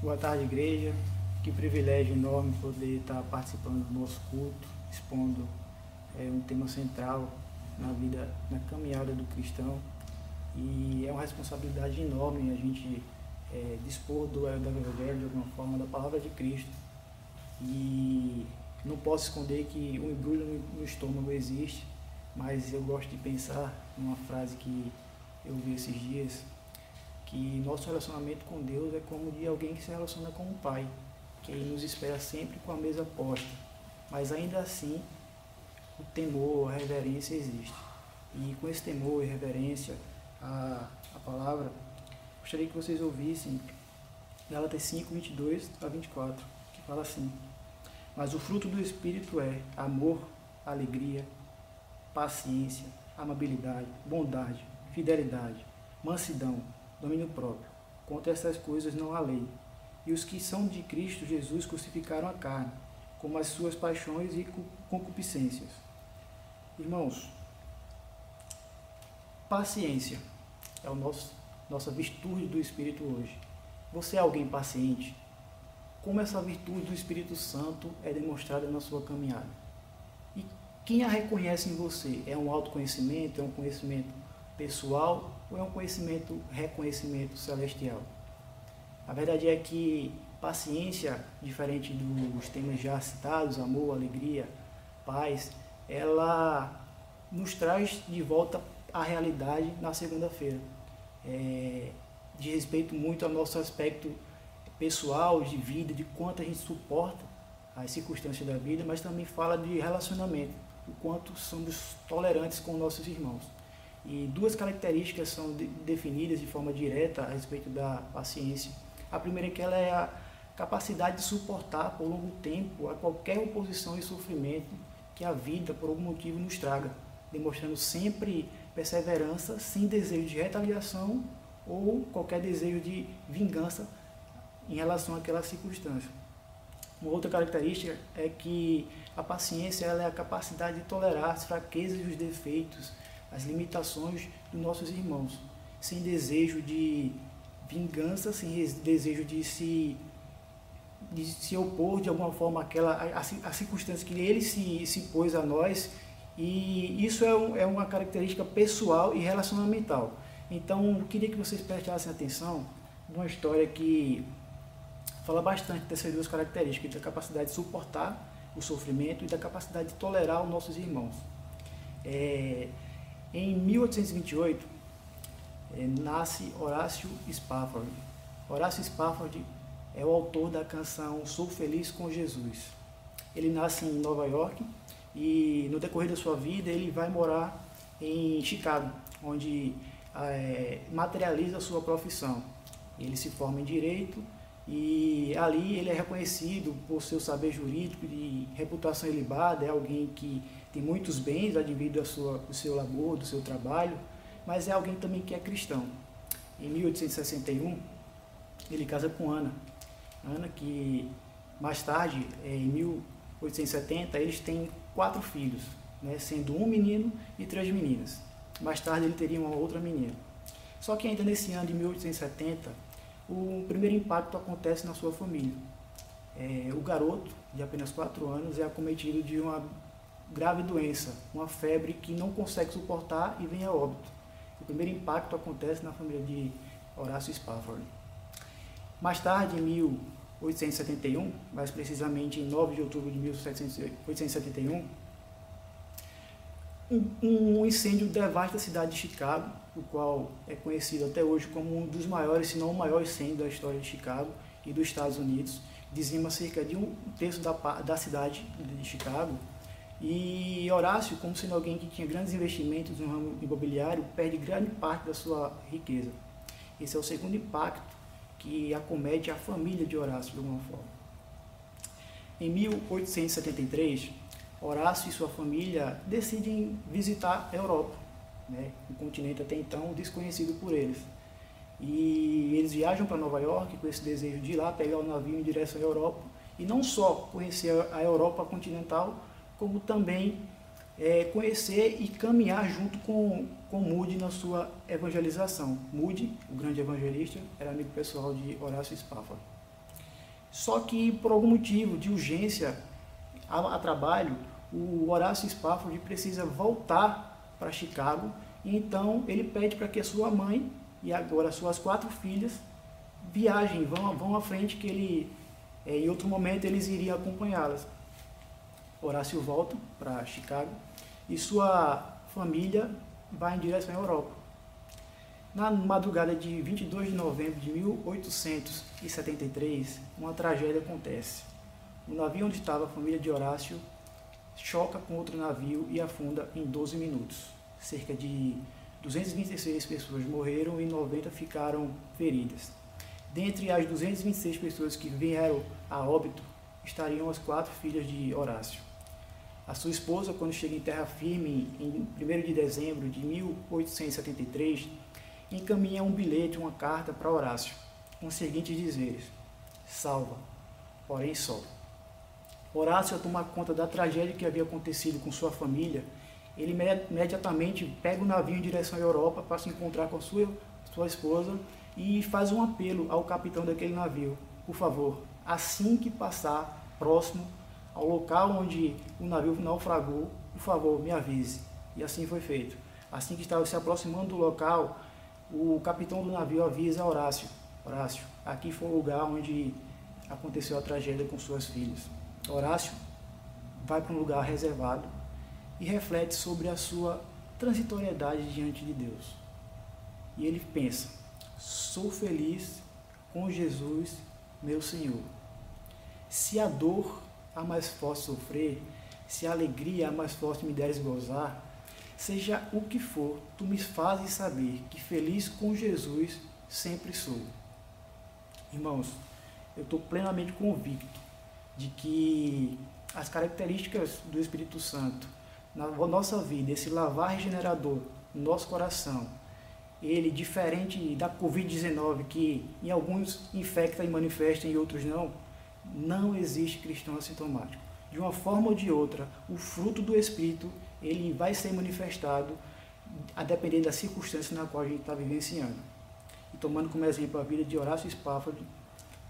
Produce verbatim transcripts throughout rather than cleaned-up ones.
Boa tarde, igreja. Que privilégio enorme poder estar participando do nosso culto, expondo é, um tema central na vida, na caminhada do cristão. E é uma responsabilidade enorme a gente é, dispor do Evangelho, de alguma forma, da palavra de Cristo. E não posso esconder que um embrulho no estômago existe, mas eu gosto de pensar numa frase que eu vi esses dias, que nosso relacionamento com Deus é como de alguém que se relaciona com o Pai, que Ele nos espera sempre com a mesa posta, mas ainda assim o temor, a reverência existe. E com esse temor e reverência a, a palavra, gostaria que vocês ouvissem Gálatas cinco, vinte e dois a vinte e quatro, que fala assim: mas o fruto do Espírito é amor, alegria, paciência, amabilidade, bondade, fidelidade, mansidão, domínio próprio. Contra essas coisas não há lei. E os que são de Cristo Jesus crucificaram a carne, como as suas paixões e concupiscências. Irmãos, paciência é a nossa virtude do Espírito hoje. Você é alguém paciente? Como essa virtude do Espírito Santo é demonstrada na sua caminhada? E quem a reconhece em você? É um autoconhecimento? É um conhecimento pessoal? Ou é um conhecimento, reconhecimento celestial? A verdade é que paciência, diferente dos temas já citados, amor, alegria, paz, ela nos traz de volta à realidade na segunda-feira. É, diz respeito muito ao nosso aspecto pessoal, de vida, de quanto a gente suporta as circunstâncias da vida, mas também fala de relacionamento, o quanto somos tolerantes com nossos irmãos. E duas características são de, definidas de forma direta a respeito da paciência. A primeira é que ela é a capacidade de suportar por longo tempo a qualquer oposição e sofrimento que a vida, por algum motivo, nos traga, demonstrando sempre perseverança, sem desejo de retaliação ou qualquer desejo de vingança em relação àquela circunstância. Uma outra característica é que a paciência ela é a capacidade de tolerar as fraquezas e os defeitos, as limitações dos nossos irmãos, sem desejo de vingança, sem desejo de se, de se opor de alguma forma àquela, à, à circunstância que ele se, se pôs a nós, e isso é, um, é uma característica pessoal e relacionamental. Então, eu queria que vocês prestassem atenção numa história que fala bastante dessas duas características, da capacidade de suportar o sofrimento e da capacidade de tolerar os nossos irmãos. É... Em mil oitocentos e vinte e oito, nasce Horácio Spafford. Horácio Spafford é o autor da canção Sou Feliz com Jesus. Ele nasce em Nova York e, no decorrer da sua vida, ele vai morar em Chicago, onde é, materializa a sua profissão. Ele se forma em Direito e ali ele é reconhecido por seu saber jurídico e reputação ilibada. É alguém que tem muitos bens advindo do seu labor, do seu trabalho, mas é alguém também que é cristão. Em mil oitocentos e sessenta e um, ele casa com Ana. Ana, que mais tarde, em mil oitocentos e setenta, eles têm quatro filhos, né, sendo um menino e três meninas. Mais tarde, ele teria uma outra menina. Só que ainda nesse ano de mil oitocentos e setenta, o primeiro impacto acontece na sua família. É, o garoto, de apenas quatro anos, é acometido de uma grave doença, uma febre que não consegue suportar e vem a óbito. O primeiro impacto acontece na família de Horácio Spafford. Mais tarde, em mil oitocentos e setenta e um, mais precisamente em nove de outubro de mil oitocentos e setenta e um, um, um incêndio devasta a cidade de Chicago, o qual é conhecido até hoje como um dos maiores, se não o maior incêndio da história de Chicago e dos Estados Unidos. Dizima cerca de um terço da, da cidade de Chicago. E Horácio, como sendo alguém que tinha grandes investimentos no ramo imobiliário, perde grande parte da sua riqueza. Esse é o segundo impacto que acomete a família de Horácio, de alguma forma. Em mil oitocentos e setenta e três, Horácio e sua família decidem visitar a Europa, né, um continente até então desconhecido por eles. E eles viajam para Nova York com esse desejo de ir lá pegar o navio em direção à Europa, e não só conhecer a Europa continental, como também é, conhecer e caminhar junto com, com Moody na sua evangelização. Moody, o grande evangelista, era amigo pessoal de Horácio Spafford. Só que, por algum motivo de urgência a, a trabalho, o Horácio Spafford precisa voltar para Chicago. E então, ele pede para que a sua mãe e agora suas quatro filhas viajem, vão, vão à frente, que ele, é, em outro momento eles iriam acompanhá-las. Horácio volta para Chicago e sua família vai em direção à Europa. Na madrugada de vinte e dois de novembro de mil oitocentos e setenta e três, uma tragédia acontece. O navio onde estava a família de Horácio choca com outro navio e afunda em doze minutos. Cerca de duzentas e vinte e seis pessoas morreram e noventa ficaram feridas. Dentre as duzentas e vinte e seis pessoas que vieram a óbito, estariam as quatro filhas de Horácio. A sua esposa, quando chega em terra firme, em primeiro de dezembro de mil oitocentos e setenta e três, encaminha um bilhete, uma carta para Horácio, com os seguintes dizeres: salva, porém só. Horácio, a tomar conta da tragédia que havia acontecido com sua família, ele imediatamente pega o navio em direção à Europa para se encontrar com a sua, sua esposa e faz um apelo ao capitão daquele navio: por favor, assim que passar próximo ao local onde o navio naufragou, por favor, me avise. E assim foi feito. Assim que estava se aproximando do local, o capitão do navio avisa a Horácio: Horácio, aqui foi o lugar onde aconteceu a tragédia com suas filhas. Horácio vai para um lugar reservado e reflete sobre a sua transitoriedade diante de Deus. E ele pensa: sou feliz com Jesus, meu Senhor. Se a dor a mais forte sofrer, se a alegria a mais forte me deres gozar, seja o que for, tu me fazes saber que feliz com Jesus sempre sou. Irmãos, eu estou plenamente convicto de que as características do Espírito Santo na nossa vida, esse lavar regenerador no nosso coração, ele, diferente da covid dezenove, que em alguns infecta e manifesta, em outros não, não existe cristão assintomático. De uma forma ou de outra, o fruto do Espírito, ele vai ser manifestado a depender da circunstância na qual a gente está vivenciando. E tomando como exemplo a vida de Horácio Spafford,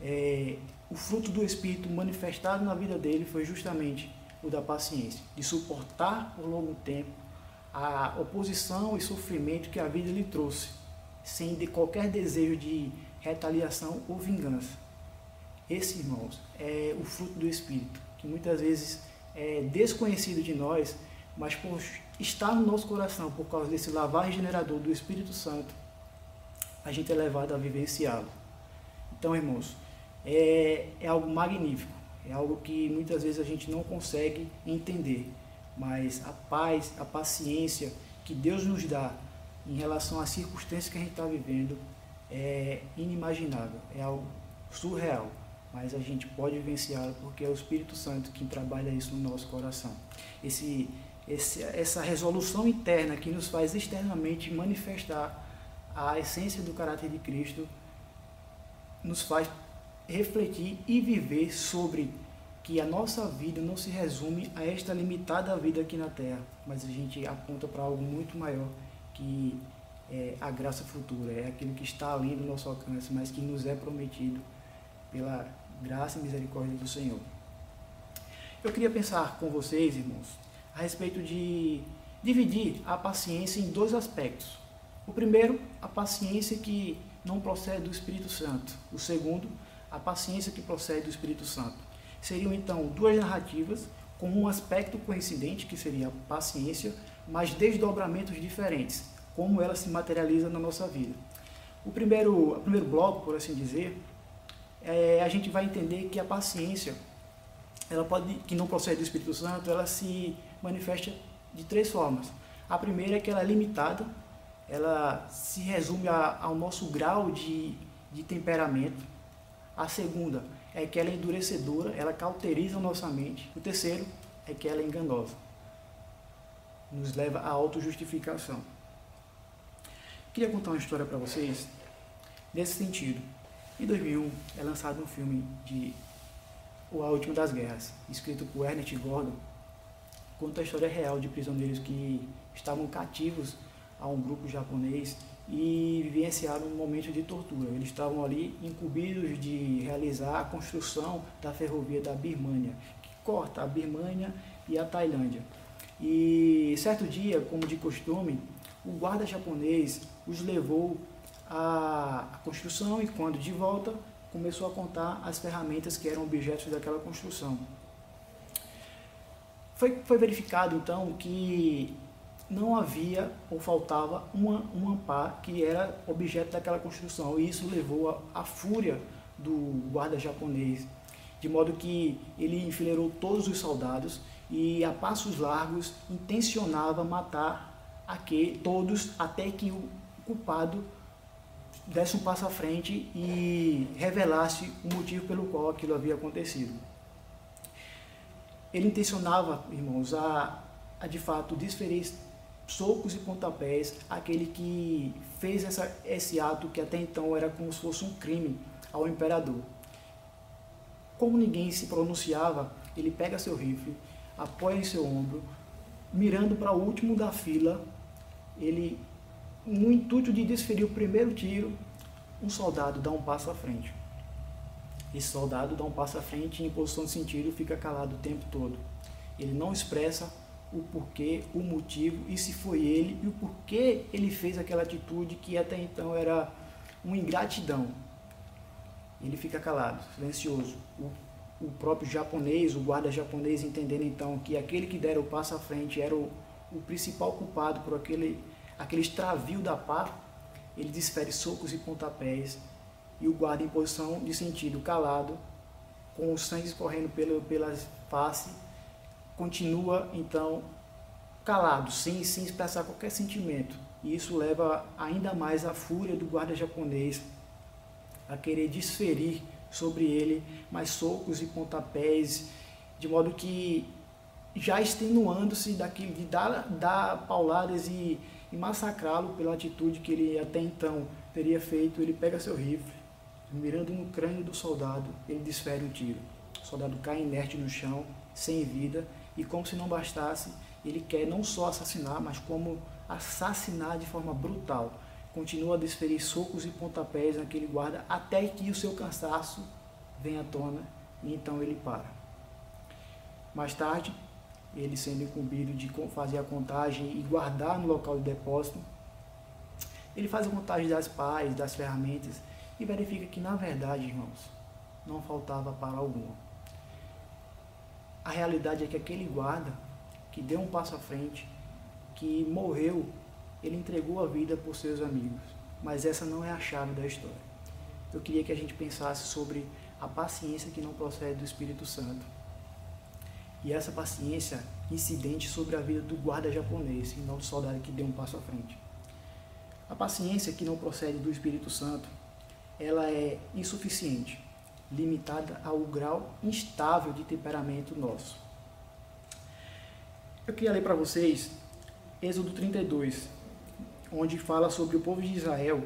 é, o fruto do Espírito manifestado na vida dele foi justamente o da paciência, de suportar por longo tempo a oposição e sofrimento que a vida lhe trouxe, sem de qualquer desejo de retaliação ou vingança. Esse, irmãos, é o fruto do Espírito, que muitas vezes é desconhecido de nós, mas por estar no nosso coração, por causa desse lavar regenerador do Espírito Santo, a gente é levado a vivenciá-lo. Então, irmãos, é, é algo magnífico, é algo que muitas vezes a gente não consegue entender, mas a paz, a paciência que Deus nos dá em relação às circunstâncias que a gente está vivendo é inimaginável, é algo surreal, mas a gente pode vivenciá-lo porque é o Espírito Santo que trabalha isso no nosso coração. Esse, esse, essa resolução interna que nos faz externamente manifestar a essência do caráter de Cristo nos faz refletir e viver sobre que a nossa vida não se resume a esta limitada vida aqui na Terra, mas a gente aponta para algo muito maior, que é a graça futura, é aquilo que está além do nosso alcance, mas que nos é prometido pela graça e misericórdia do Senhor. Eu queria pensar com vocês, irmãos, a respeito de dividir a paciência em dois aspectos. O primeiro, a paciência que não procede do Espírito Santo. O segundo, a paciência que procede do Espírito Santo. Seriam então duas narrativas com um aspecto coincidente, que seria a paciência, mas desdobramentos diferentes, como ela se materializa na nossa vida. O primeiro, o primeiro bloco, por assim dizer, é, a gente vai entender que a paciência, ela pode, que não procede do Espírito Santo, ela se manifesta de três formas. A primeira é que ela é limitada, ela se resume a, ao nosso grau de, de temperamento. A segunda é que ela é endurecedora, ela cauteriza a nossa mente. O terceiro é que ela é enganosa, nos leva à autojustificação. Queria contar uma história para vocês nesse sentido. Em dois mil e um é lançado um filme de O Último das Guerras, escrito por Ernest Gordon. Conta a história real de prisioneiros que estavam cativos a um grupo japonês e vivenciaram um momento de tortura. Eles estavam ali incumbidos de realizar a construção da ferrovia da Birmânia, que corta a Birmânia e a Tailândia. E certo dia, como de costume, o guarda japonês os levou à construção e, quando de volta, começou a contar as ferramentas que eram objetos daquela construção. Foi, foi verificado, então, que não havia ou faltava uma, uma pá que era objeto daquela construção, e isso levou à fúria do guarda japonês, de modo que ele enfileirou todos os soldados e, a passos largos, intencionava matar aquele, todos até que o culpado desse um passo à frente e revelasse o motivo pelo qual aquilo havia acontecido. Ele intencionava, irmãos, a, a de fato desferir socos e pontapés àquele que fez essa, esse ato que até então era como se fosse um crime ao imperador. Como ninguém se pronunciava, ele pega seu rifle, apoia em seu ombro, mirando para o último da fila, ele, no intuito de desferir o primeiro tiro, um soldado dá um passo à frente. Esse soldado dá um passo à frente e, em posição de sentido, fica calado o tempo todo. Ele não expressa o porquê, o motivo, e se foi ele, e o porquê ele fez aquela atitude que até então era uma ingratidão. Ele fica calado, silencioso. O, o próprio japonês, o guarda japonês, entendendo então que aquele que dera o passo à frente era o, o principal culpado por aquele, aquele extravio da pá, ele desfere socos e pontapés, e o guarda em posição de sentido, calado, com o sangue escorrendo pela, pela face, continua então calado, sem, sem expressar qualquer sentimento. E isso leva ainda mais à fúria do guarda japonês, a querer desferir sobre ele mais socos e pontapés, de modo que, já extenuando-se daquilo de dar, dar pauladas e, e massacrá-lo pela atitude que ele até então teria feito, ele pega seu rifle, mirando no crânio do soldado, ele desfere um tiro. O soldado cai inerte no chão, sem vida, e como se não bastasse, ele quer não só assassinar, mas como assassinar de forma brutal. Continua a desferir socos e pontapés naquele guarda, até que o seu cansaço vem à tona, e então ele para. Mais tarde, ele sendo incumbido de fazer a contagem e guardar no local de depósito, ele faz a contagem das pás, das ferramentas, e verifica que, na verdade, irmãos, não faltava para alguma. A realidade é que aquele guarda que deu um passo à frente, que morreu, ele entregou a vida por seus amigos. Mas essa não é a chave da história. Eu queria que a gente pensasse sobre a paciência que não procede do Espírito Santo. E essa paciência incidente sobre a vida do guarda japonês, e não do soldado que deu um passo à frente. A paciência que não procede do Espírito Santo, ela é insuficiente, limitada ao grau instável de temperamento nosso. Eu queria ler para vocês Êxodo trinta e dois, onde fala sobre o povo de Israel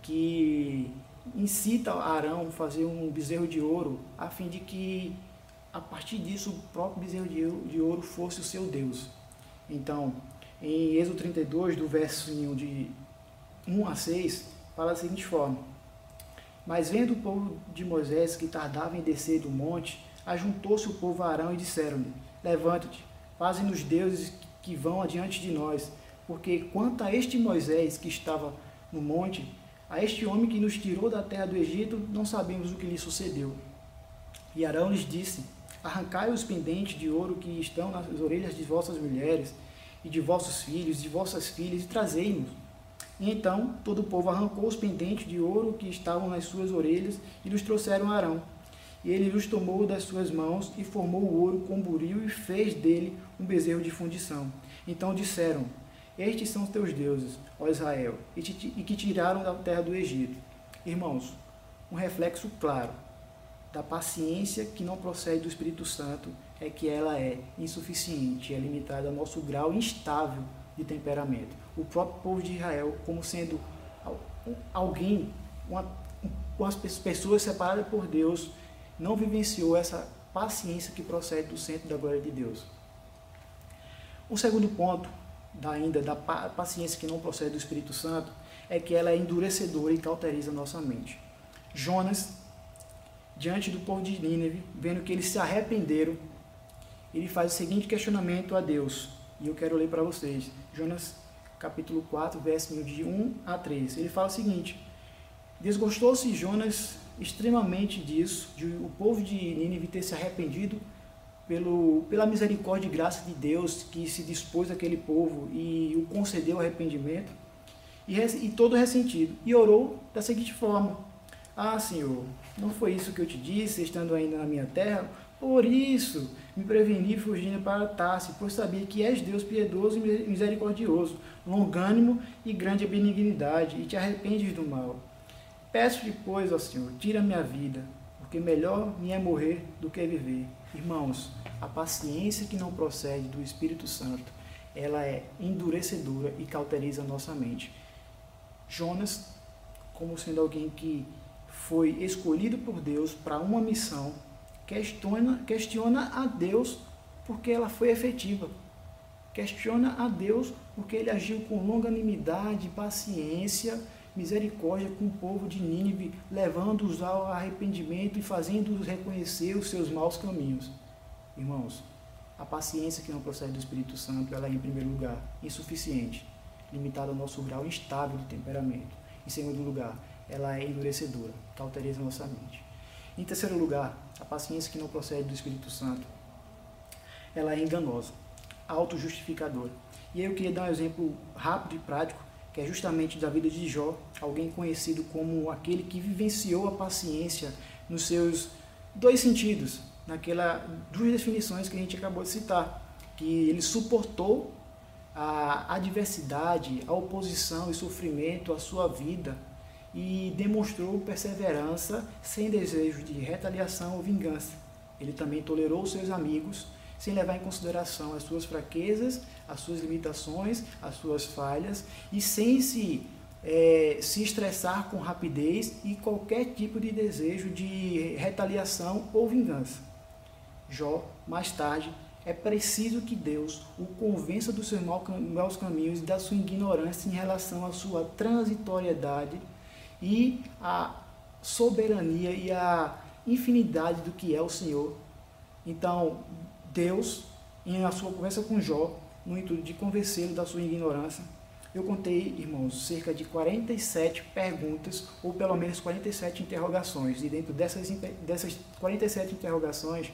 que incita Arão a fazer um bezerro de ouro, a fim de que, a partir disso, o próprio bezerro de ouro fosse o seu Deus. Então, em Êxodo trinta e dois, do verso de um a seis, fala da seguinte forma: Mas vendo o povo de Moisés que tardava em descer do monte, ajuntou-se o povo a Arão e disseram-lhe: Levanta-te, faze-nos deuses que vão adiante de nós, porque quanto a este Moisés que estava no monte, a este homem que nos tirou da terra do Egito, não sabemos o que lhe sucedeu. E Arão lhes disse: Arrancai os pendentes de ouro que estão nas orelhas de vossas mulheres, e de vossos filhos, de vossas filhas, e trazei-nos. E então todo o povo arrancou os pendentes de ouro que estavam nas suas orelhas, e os trouxeram a Arão. E ele os tomou das suas mãos, e formou o ouro com buril, e fez dele um bezerro de fundição. Então disseram: Estes são teus deuses, ó Israel, e, te, e que tiraram da terra do Egito. Irmãos, um reflexo claro da paciência que não procede do Espírito Santo é que ela é insuficiente, é limitada ao nosso grau instável de temperamento. O próprio povo de Israel, como sendo alguém, uma, umas pessoas separadas por Deus, não vivenciou essa paciência que procede do centro da glória de Deus. Um segundo ponto, ainda da paciência que não procede do Espírito Santo, é que ela é endurecedora e cauteriza nossa mente. Jonas, diante do povo de Nínive, vendo que eles se arrependeram, ele faz o seguinte questionamento a Deus, e eu quero ler para vocês. Jonas, capítulo quatro, versos de um a três. Ele fala o seguinte: desgostou-se Jonas extremamente disso, de o povo de Nínive ter se arrependido pelo, pela misericórdia e graça de Deus, que se dispôs àquele povo e o concedeu arrependimento, e, e todo ressentido, e orou da seguinte forma: ah, Senhor, não foi isso que eu te disse, estando ainda na minha terra? Por isso me preveni fugindo para Tarse, pois sabia que és Deus piedoso e misericordioso, longânimo e grande a benignidade, e te arrependes do mal. Peço-te, pois, ó Senhor, tira minha vida, porque melhor me é morrer do que viver. Irmãos, a paciência que não procede do Espírito Santo, ela é endurecedora e cauteriza a nossa mente. Jonas, como sendo alguém que foi escolhido por Deus para uma missão, questiona, questiona a Deus porque ela foi efetiva. Questiona a Deus porque ele agiu com longanimidade, paciência, misericórdia com o povo de Nínive, levando-os ao arrependimento e fazendo-os reconhecer os seus maus caminhos. Irmãos, a paciência que não procede do Espírito Santo, ela é, em primeiro lugar, insuficiente, limitada ao nosso grau instável de temperamento. Em segundo lugar, ela é endurecedora, cauteriza nossa mente. Em terceiro lugar, a paciência que não procede do Espírito Santo, ela é enganosa, autojustificadora. E aí eu queria dar um exemplo rápido e prático, que é justamente da vida de Jó, alguém conhecido como aquele que vivenciou a paciência nos seus dois sentidos, naquela duas definições que a gente acabou de citar, que ele suportou a adversidade, a oposição e sofrimento à sua vida e demonstrou perseverança sem desejo de retaliação ou vingança. Ele também tolerou seus amigos, sem levar em consideração as suas fraquezas, as suas limitações, as suas falhas, e sem se, é, se estressar com rapidez e qualquer tipo de desejo de retaliação ou vingança. Jó, mais tarde, é preciso que Deus o convença dos seus maus caminhos e da sua ignorância em relação à sua transitoriedade e à soberania e à infinidade do que é o Senhor. Então, Deus, em a sua conversa com Jó, no intuito de convencê-lo da sua ignorância, eu contei, irmãos, cerca de quarenta e sete perguntas, ou pelo menos quarenta e sete interrogações. E dentro dessas, dessas quarenta e sete interrogações,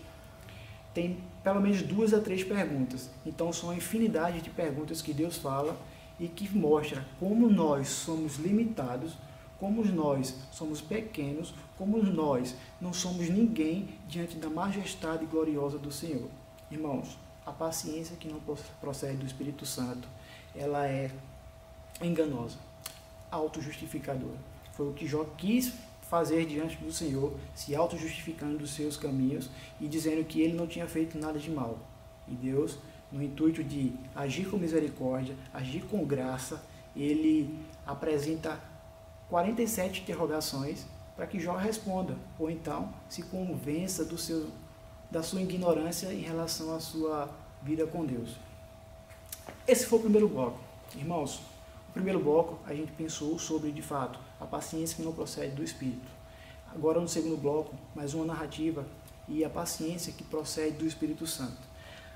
tem pelo menos duas a três perguntas. Então, são uma infinidade de perguntas que Deus fala e que mostra como nós somos limitados, como nós somos pequenos, como nós não somos ninguém diante da majestade gloriosa do Senhor. Irmãos, a paciência que não procede do Espírito Santo, ela é enganosa, autojustificadora. Foi o que Jó quis fazer diante do Senhor, se autojustificando dos seus caminhos e dizendo que ele não tinha feito nada de mal. E Deus, no intuito de agir com misericórdia, agir com graça, ele apresenta quarenta e sete interrogações para que Jó responda, ou então se convença do seu da sua ignorância em relação à sua vida com Deus. Esse foi o primeiro bloco. Irmãos, o primeiro bloco a gente pensou sobre, de fato, a paciência que não procede do Espírito. Agora, no segundo bloco, mais uma narrativa e a paciência que procede do Espírito Santo.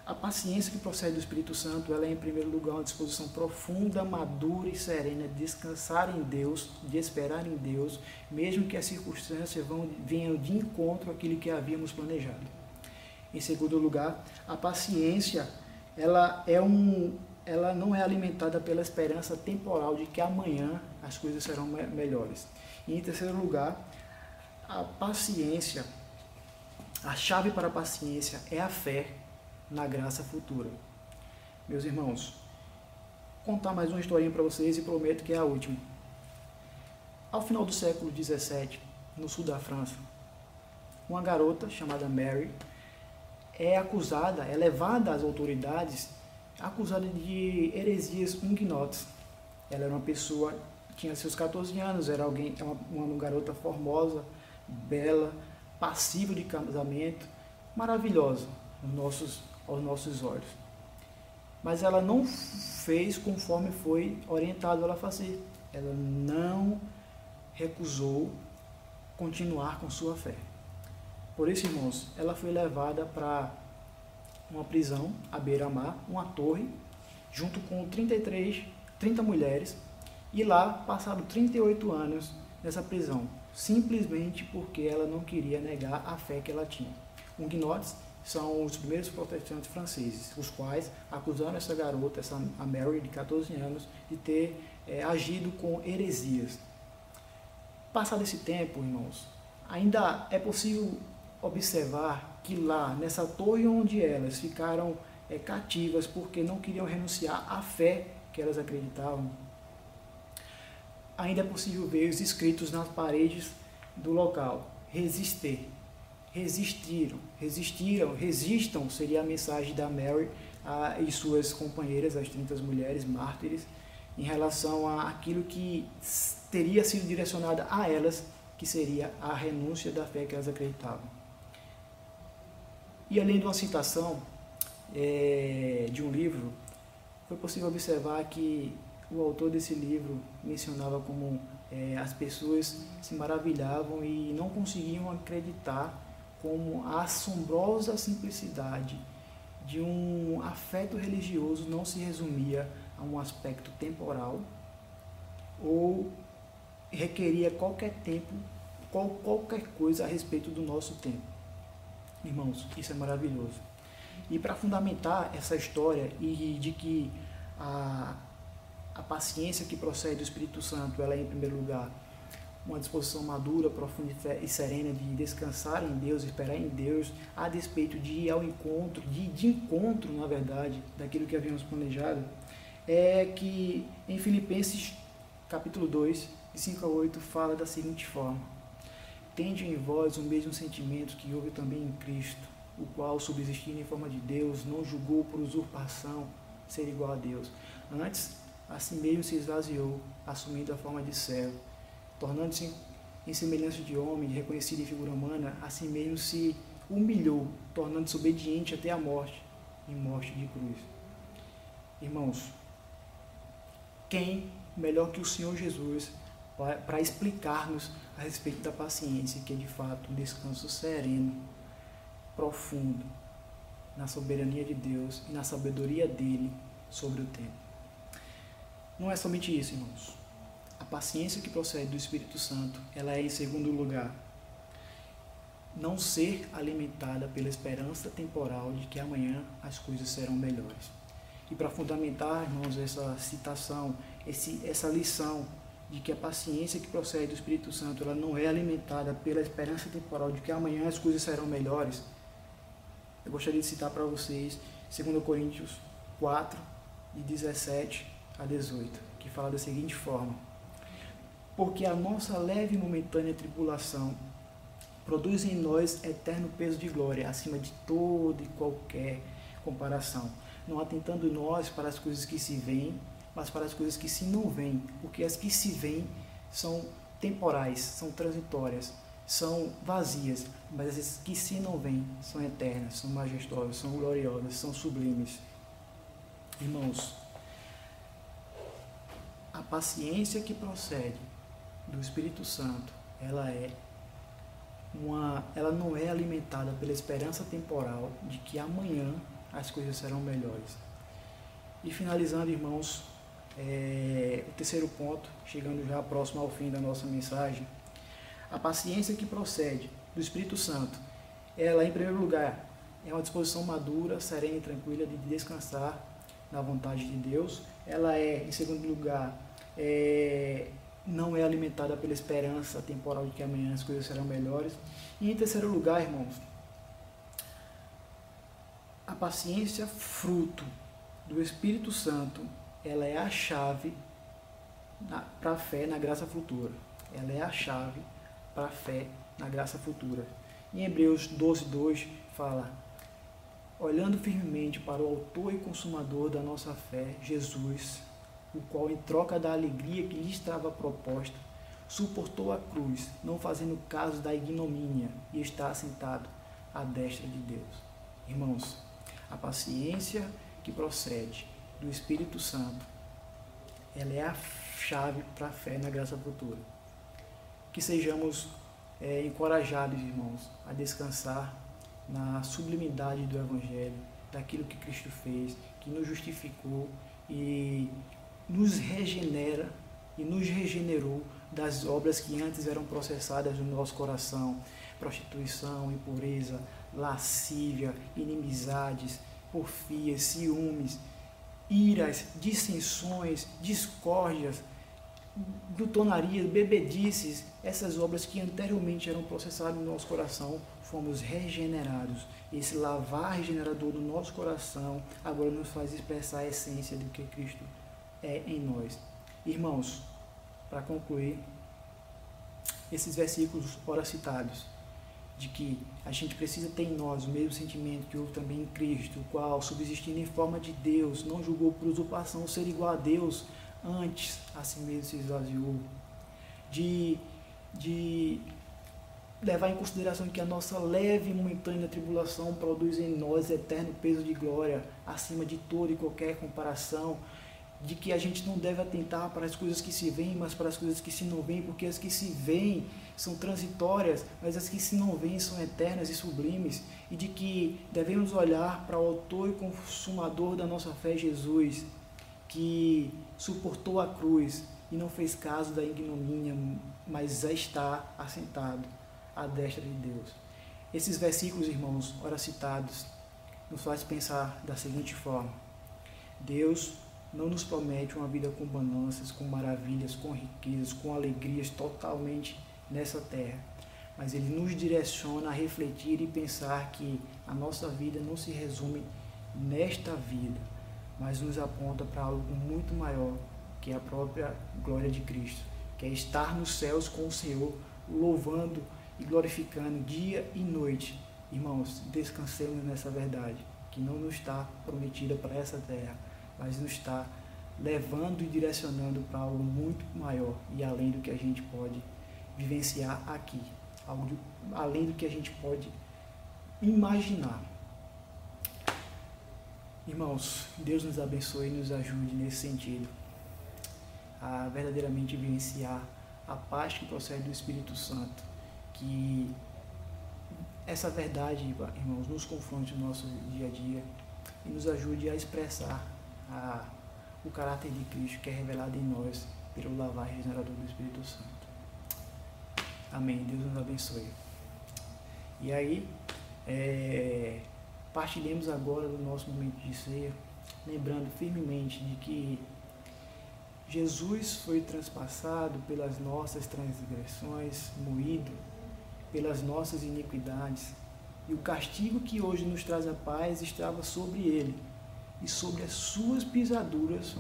A paciência que procede do Espírito Santo, ela é, em primeiro lugar, uma disposição profunda, madura e serena de descansar em Deus, de esperar em Deus, mesmo que as circunstâncias vão, venham de encontro àquilo que havíamos planejado. Em segundo lugar, a paciência, ela, é um, ela não é alimentada pela esperança temporal de que amanhã as coisas serão me melhores. E em terceiro lugar, a paciência, a chave para a paciência é a fé na graça futura. Meus irmãos, vou contar mais uma historinha para vocês e prometo que é a última. Ao final do século dezessete, no sul da França, uma garota chamada Mary é acusada, é levada às autoridades, acusada de heresias huguenotes. Ela era uma pessoa, tinha seus quatorze anos, era alguém, uma, uma garota formosa, bela, passível de casamento, maravilhosa aos nossos, aos nossos olhos. Mas ela não fez conforme foi orientado ela a fazer. ela não recusou continuar com sua fé. Por isso, irmãos, ela foi levada para uma prisão à beira-mar, uma torre, junto com trinta e três, trinta mulheres, e lá passaram trinta e oito anos nessa prisão, simplesmente porque ela não queria negar a fé que ela tinha. Os Huguenotes são os primeiros protestantes franceses, os quais acusaram essa garota, essa a Mary, de quatorze anos, de ter é, agido com heresias. Passado esse tempo, irmãos, ainda é possível observar que lá, nessa torre onde elas ficaram é, cativas porque não queriam renunciar à fé que elas acreditavam, ainda é possível ver os escritos nas paredes do local: resistir. Resistiram, resistiram, resistam, seria a mensagem da Mary a, e suas companheiras, as trinta mulheres mártires, em relação àquilo que teria sido direcionada a elas, que seria a renúncia da fé que elas acreditavam. E além de uma citação é, de um livro, foi possível observar que o autor desse livro mencionava como é, as pessoas se maravilhavam e não conseguiam acreditar como a assombrosa simplicidade de um afeto religioso não se resumia a um aspecto temporal ou requeria qualquer tempo, qualquer coisa a respeito do nosso tempo. Irmãos, isso é maravilhoso. E para fundamentar essa história e de que a, a paciência que procede do Espírito Santo, ela é, em primeiro lugar, uma disposição madura, profunda e serena de descansar em Deus, esperar em Deus, a despeito de ir ao encontro, de ir de encontro, na verdade, daquilo que havíamos planejado, é que em Filipenses capítulo dois, de cinco a oito, fala da seguinte forma: tende em vós o mesmo sentimento que houve também em Cristo, o qual, subsistindo em forma de Deus, não julgou por usurpação ser igual a Deus. Antes, a si mesmo se esvaziou, assumindo a forma de servo, tornando-se em semelhança de homem, reconhecido em figura humana, a si mesmo se humilhou, tornando-se obediente até a morte, e morte de cruz. Irmãos, quem melhor que o Senhor Jesus para explicar-nos a respeito da paciência, que é de fato um descanso sereno, profundo, na soberania de Deus e na sabedoria dele sobre o tempo. Não é somente isso, irmãos. A paciência que procede do Espírito Santo, ela é, em segundo lugar, não ser alimentada pela esperança temporal de que amanhã as coisas serão melhores. E para fundamentar, irmãos, essa citação, esse, essa lição de que a paciência que procede do Espírito Santo, ela não é alimentada pela esperança temporal de que amanhã as coisas serão melhores, eu gostaria de citar para vocês dois Coríntios quatro, de dezessete a dezoito, que fala da seguinte forma: porque a nossa leve e momentânea tribulação produz em nós eterno peso de glória, acima de toda e qualquer comparação, não atentando nós para as coisas que se veem, mas para as coisas que se não veem, porque as que se veem são temporais, são transitórias, são vazias, mas as que se não veem são eternas, são majestosas, são gloriosas, são sublimes. Irmãos, a paciência que procede do Espírito Santo, ela é uma, ela não é alimentada pela esperança temporal de que amanhã as coisas serão melhores. E finalizando, irmãos, é, o terceiro ponto, chegando já próximo ao fim da nossa mensagem, a paciência que procede do Espírito Santo, ela, em primeiro lugar, é uma disposição madura, serena e tranquila de descansar na vontade de Deus. Ela é, em segundo lugar, é não é alimentada pela esperança temporal de que amanhã as coisas serão melhores. E em terceiro lugar, irmãos, a paciência fruto do Espírito Santo, ela é a chave para a fé na graça futura. Ela é a chave para a fé na graça futura. Em Hebreus doze, dois fala: olhando firmemente para o autor e consumador da nossa fé, Jesus, o qual, em troca da alegria que lhe estava proposta, suportou a cruz, não fazendo caso da ignomínia, e está assentado à destra de Deus. Irmãos, a paciência que procede do Espírito Santo, ela é a chave para a fé na graça futura. Que sejamos é, encorajados, irmãos, a descansar na sublimidade do Evangelho, daquilo que Cristo fez, que nos justificou e nos regenera e nos regenerou das obras que antes eram processadas no nosso coração: prostituição, impureza, lascívia, inimizades, porfias, ciúmes, iras, dissensões, discórdias, glutonarias, bebedices. Essas obras que anteriormente eram processadas no nosso coração, fomos regenerados. Esse lavar regenerador do nosso coração agora nos faz expressar a essência do que Cristo é em nós. Irmãos, para concluir, esses versículos ora citados, de que a gente precisa ter em nós o mesmo sentimento que houve também em Cristo, o qual, subsistindo em forma de Deus, não julgou por usurpação ser igual a Deus, antes a si mesmo se esvaziou, de, de levar em consideração que a nossa leve e momentânea tribulação produz em nós eterno peso de glória, acima de toda e qualquer comparação, de que a gente não deve atentar para as coisas que se veem, mas para as coisas que se não veem, porque as que se veem são transitórias, mas as que se não veem são eternas e sublimes, e de que devemos olhar para o autor e consumador da nossa fé, Jesus, que suportou a cruz e não fez caso da ignomínia, mas já está assentado à destra de Deus. Esses versículos, irmãos, ora citados, nos fazem pensar da seguinte forma: Deus não nos promete uma vida com bonanças, com maravilhas, com riquezas, com alegrias totalmente nessa terra. Mas Ele nos direciona a refletir e pensar que a nossa vida não se resume nesta vida, mas nos aponta para algo muito maior, que é a própria glória de Cristo, que é estar nos céus com o Senhor, louvando e glorificando dia e noite. Irmãos, descansemos nessa verdade, que não nos está prometida para essa terra, mas nos está levando e direcionando para algo muito maior e além do que a gente pode vivenciar aqui, algo além do que a gente pode imaginar. Irmãos, Deus nos abençoe e nos ajude nesse sentido, a verdadeiramente vivenciar a paz que procede do Espírito Santo, que essa verdade, irmãos, nos confronte no nosso dia a dia e nos ajude a expressar a, o caráter de Cristo que é revelado em nós pelo lavar regenerador do Espírito Santo. Amém. Deus nos abençoe. E aí, é, partilhemos agora do nosso momento de ceia, lembrando firmemente de que Jesus foi transpassado pelas nossas transgressões, moído pelas nossas iniquidades, e o castigo que hoje nos traz a paz estava sobre Ele, e sobre as suas pisaduras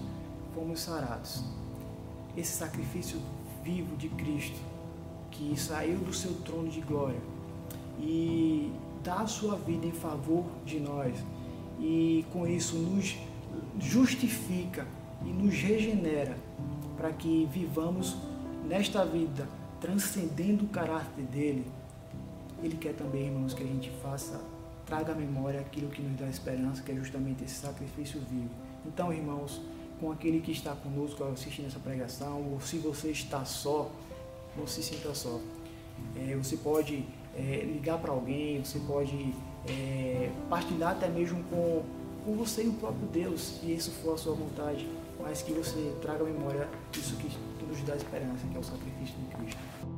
fomos sarados. Esse sacrifício vivo de Cristo, que saiu do seu trono de glória e dá a sua vida em favor de nós, e com isso nos justifica e nos regenera, para que vivamos nesta vida transcendendo o caráter dele. Ele quer também, irmãos, que a gente faça traga à memória aquilo que nos dá esperança, que é justamente esse sacrifício vivo. Então, irmãos, com aquele que está conosco assistindo essa pregação, ou se você está só, não se sinta só. É, você pode é, ligar para alguém, você pode é, partilhar até mesmo com, com você e o próprio Deus, se isso for a sua vontade, mas que você traga à memória isso que nos dá esperança, que é o sacrifício de Cristo.